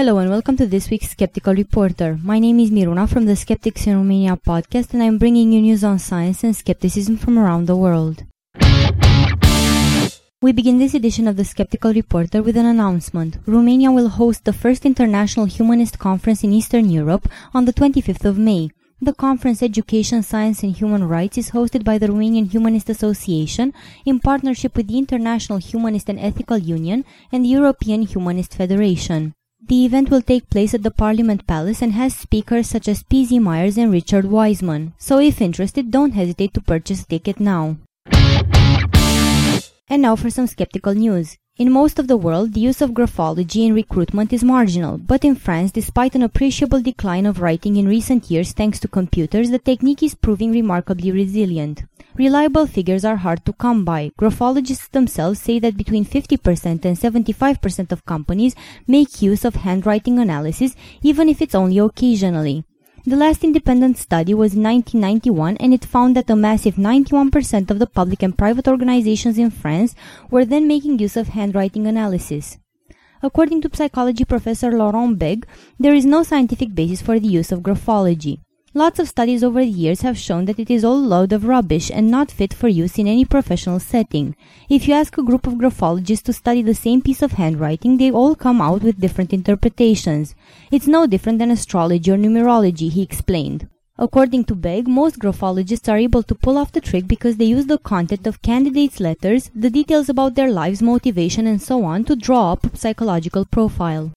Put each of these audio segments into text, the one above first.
Hello and welcome to this week's Skeptical Reporter. My name is Miruna from the Skeptics in Romania podcast, and I'm bringing you news on science and skepticism from around the world. We begin this edition of the Skeptical Reporter with an announcement. Romania will host the first International Humanist Conference in Eastern Europe on the 25th of May. The conference Education, Science and Human Rights is hosted by the Romanian Humanist Association in partnership with the International Humanist and Ethical Union and the European Humanist Federation. The event will take place at the Parliament Palace and has speakers such as PZ Myers and Richard Wiseman. So if interested, don't hesitate to purchase a ticket now. And now for some skeptical news. In most of the world, the use of graphology in recruitment is marginal, but in France, despite an appreciable decline of writing in recent years thanks to computers, the technique is proving remarkably resilient. Reliable figures are hard to come by. Graphologists themselves say that between 50% and 75% of companies make use of handwriting analysis, even if it's only occasionally. The last independent study was in 1991, and it found that a massive 91% of the public and private organizations in France were then making use of handwriting analysis. According to psychology professor Laurent Beg, there is no scientific basis for the use of graphology. Lots of studies over the years have shown that it is all a load of rubbish and not fit for use in any professional setting. If you ask a group of graphologists to study the same piece of handwriting, they all come out with different interpretations. It's no different than astrology or numerology, he explained. According to Beg, most graphologists are able to pull off the trick because they use the content of candidates' letters, the details about their lives, motivation, and so on to draw up a psychological profile.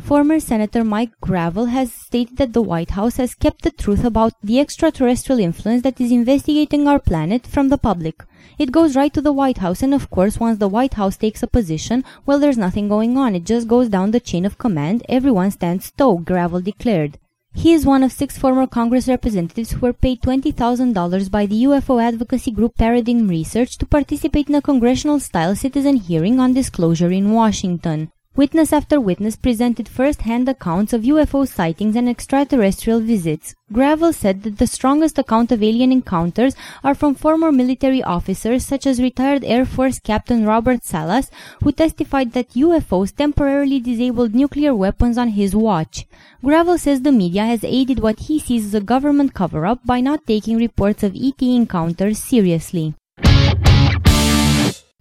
Former Senator Mike Gravel has stated that the White House has kept the truth about the extraterrestrial influence that is investigating our planet from the public. It goes right to the White House, and of course, once the White House takes a position, well, there's nothing going on. It just goes down the chain of command. Everyone stands toe, Gravel declared. He is one of 6 former Congress representatives who were paid $20,000 by the UFO advocacy group Paradigm Research to participate in a congressional-style citizen hearing on disclosure in Washington. Witness after witness presented first-hand accounts of UFO sightings and extraterrestrial visits. Gravel said that the strongest account of alien encounters are from former military officers such as retired Air Force Captain Robert Salas, who testified that UFOs temporarily disabled nuclear weapons on his watch. Gravel says the media has aided what he sees as a government cover-up by not taking reports of ET encounters seriously.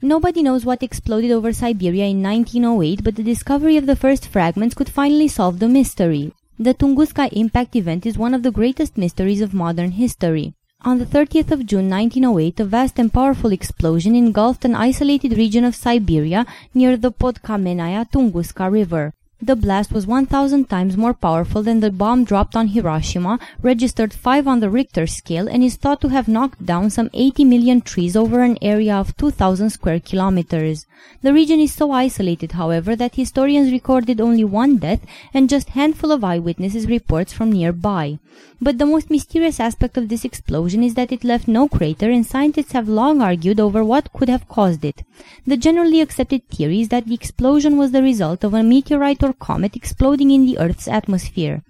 Nobody knows what exploded over Siberia in 1908, but the discovery of the first fragments could finally solve the mystery. The Tunguska impact event is one of the greatest mysteries of modern history. On the 30th of June 1908, a vast and powerful explosion engulfed an isolated region of Siberia near the Podkamennaya Tunguska River. The blast was 1,000 times more powerful than the bomb dropped on Hiroshima, registered 5 on the Richter scale, and is thought to have knocked down some 80 million trees over an area of 2,000 square kilometers. The region is so isolated, however, that historians recorded only one death and just a handful of eyewitnesses' reports from nearby. But the most mysterious aspect of this explosion is that it left no crater, and scientists have long argued over what could have caused it. The generally accepted theory is that the explosion was the result of a meteorite or comet exploding in the Earth's atmosphere.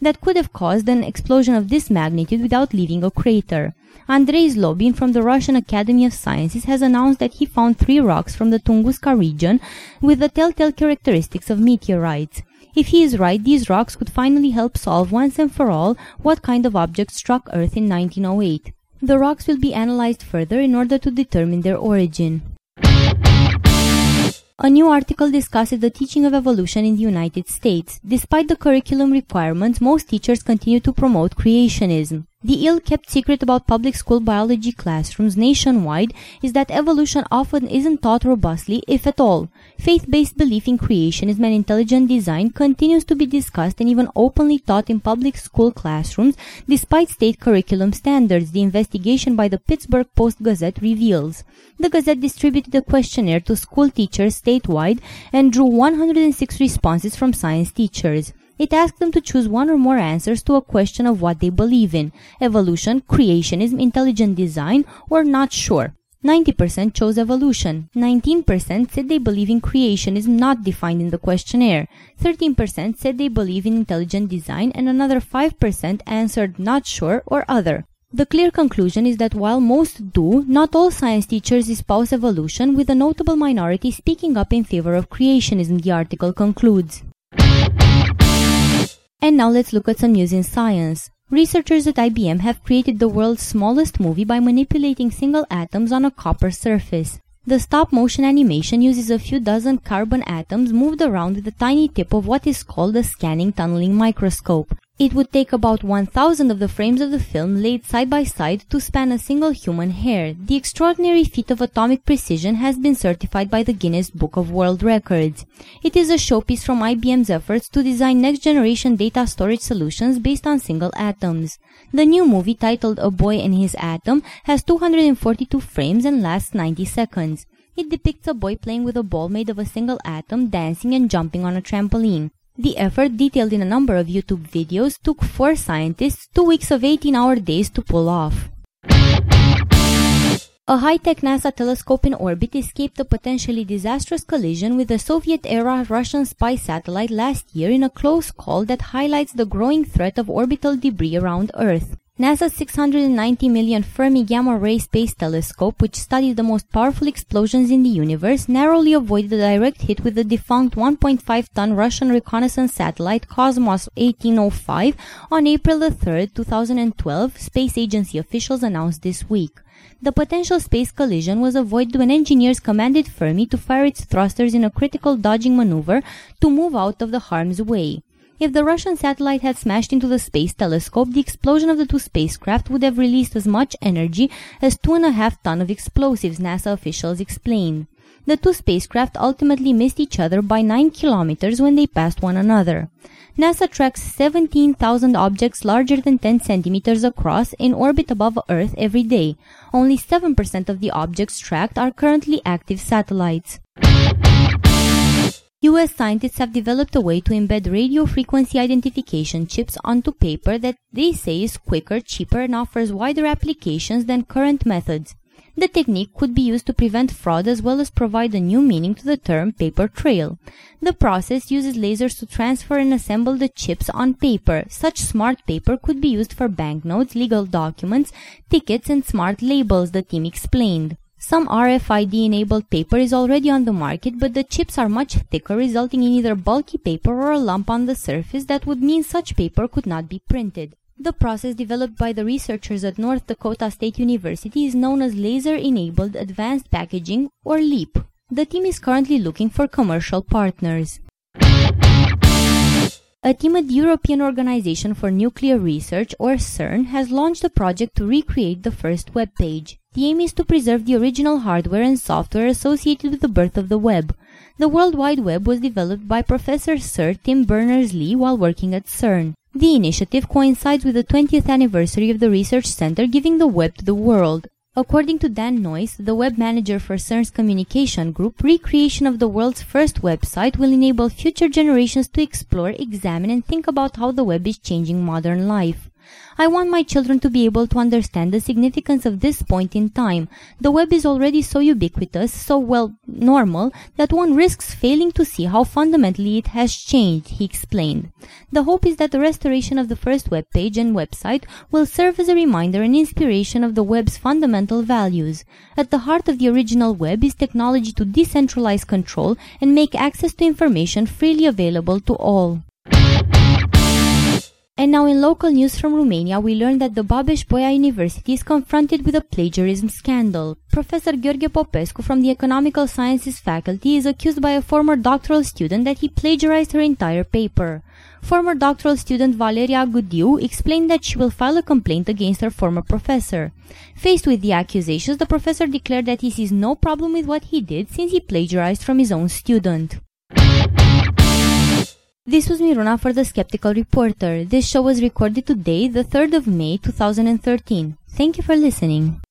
That could have caused an explosion of this magnitude without leaving a crater. Andrei Zlobin from the Russian Academy of Sciences has announced that he found 3 rocks from the Tunguska region with the telltale characteristics of meteorites. If he is right, these rocks could finally help solve once and for all what kind of object struck Earth in 1908. The rocks will be analyzed further in order to determine their origin. A new article discusses the teaching of evolution in the United States. Despite the curriculum requirements, most teachers continue to promote creationism. The ill-kept secret about public school biology classrooms nationwide is that evolution often isn't taught robustly, if at all. Faith-based belief in creationism and intelligent design continues to be discussed and even openly taught in public school classrooms, despite state curriculum standards, the investigation by the Pittsburgh Post-Gazette reveals. The Gazette distributed a questionnaire to school teachers statewide and drew 106 responses from science teachers. It asked them to choose one or more answers to a question of what they believe in: evolution, creationism, intelligent design, or not sure. 90% chose evolution. 19% said they believe in creationism not defined in the questionnaire. 13% said they believe in intelligent design, and another 5% answered not sure or other. The clear conclusion is that while most do, not all science teachers espouse evolution, with a notable minority speaking up in favor of creationism, the article concludes. And now let's look at some news in science. Researchers at IBM have created the world's smallest movie by manipulating single atoms on a copper surface. The stop-motion animation uses a few dozen carbon atoms moved around with a tiny tip of what is called a scanning tunneling microscope. It would take about 1,000 of the frames of the film laid side by side to span a single human hair. The extraordinary feat of atomic precision has been certified by the Guinness Book of World Records. It is a showpiece from IBM's efforts to design next-generation data storage solutions based on single atoms. The new movie, titled A Boy and His Atom, has 242 frames and lasts 90 seconds. It depicts a boy playing with a ball made of a single atom, dancing and jumping on a trampoline. The effort, detailed in a number of YouTube videos, took 4 scientists 2 weeks of 18-hour days to pull off. A high-tech NASA telescope in orbit escaped a potentially disastrous collision with a Soviet-era Russian spy satellite last year in a close call that highlights the growing threat of orbital debris around Earth. NASA's 690 million Fermi Gamma Ray Space Telescope, which studies the most powerful explosions in the universe, narrowly avoided a direct hit with the defunct 1.5-ton Russian reconnaissance satellite Cosmos 1805 on April 3, 2012, space agency officials announced this week. The potential space collision was avoided when engineers commanded Fermi to fire its thrusters in a critical dodging maneuver to move out of the harm's way. If the Russian satellite had smashed into the space telescope, the explosion of the two spacecraft would have released as much energy as 2.5 tons of explosives, NASA officials explained. The two spacecraft ultimately missed each other by 9 kilometers when they passed one another. NASA tracks 17,000 objects larger than 10 centimeters across in orbit above Earth every day. Only 7% of the objects tracked are currently active satellites. U.S. scientists have developed a way to embed radio frequency identification chips onto paper that they say is quicker, cheaper, and offers wider applications than current methods. The technique could be used to prevent fraud as well as provide a new meaning to the term paper trail. The process uses lasers to transfer and assemble the chips on paper. Such smart paper could be used for banknotes, legal documents, tickets, and smart labels, the team explained. Some RFID-enabled paper is already on the market, but the chips are much thicker, resulting in either bulky paper or a lump on the surface that would mean such paper could not be printed. The process developed by the researchers at North Dakota State University is known as Laser-enabled Advanced Packaging, or LEAP. The team is currently looking for commercial partners. A team at the European Organization for Nuclear Research, or CERN, has launched a project to recreate the first web page. The aim is to preserve the original hardware and software associated with the birth of the web. The World Wide Web was developed by Professor Sir Tim Berners-Lee while working at CERN. The initiative coincides with the 20th anniversary of the research center giving the web to the world. According to Dan Noyce, the web manager for CERN's communication group, recreation of the world's first website will enable future generations to explore, examine, and think about how the web is changing modern life. I want my children to be able to understand the significance of this point in time. The web is already so ubiquitous, so, normal, that one risks failing to see how fundamentally it has changed, he explained. The hope is that the restoration of the first web page and website will serve as a reminder and inspiration of the web's fundamental values. At the heart of the original web is technology to decentralize control and make access to information freely available to all. And now in local news from Romania, we learn that the Babeș-Bolyai University is confronted with a plagiarism scandal. Professor Gheorghe Popescu from the Economical Sciences faculty is accused by a former doctoral student that he plagiarized her entire paper. Former doctoral student Valeria Gudiu explained that she will file a complaint against her former professor. Faced with the accusations, the professor declared that he sees no problem with what he did since he plagiarized from his own student. This was Miruna for The Skeptical Reporter. This show was recorded today, the 3rd of May, 2013. Thank you for listening.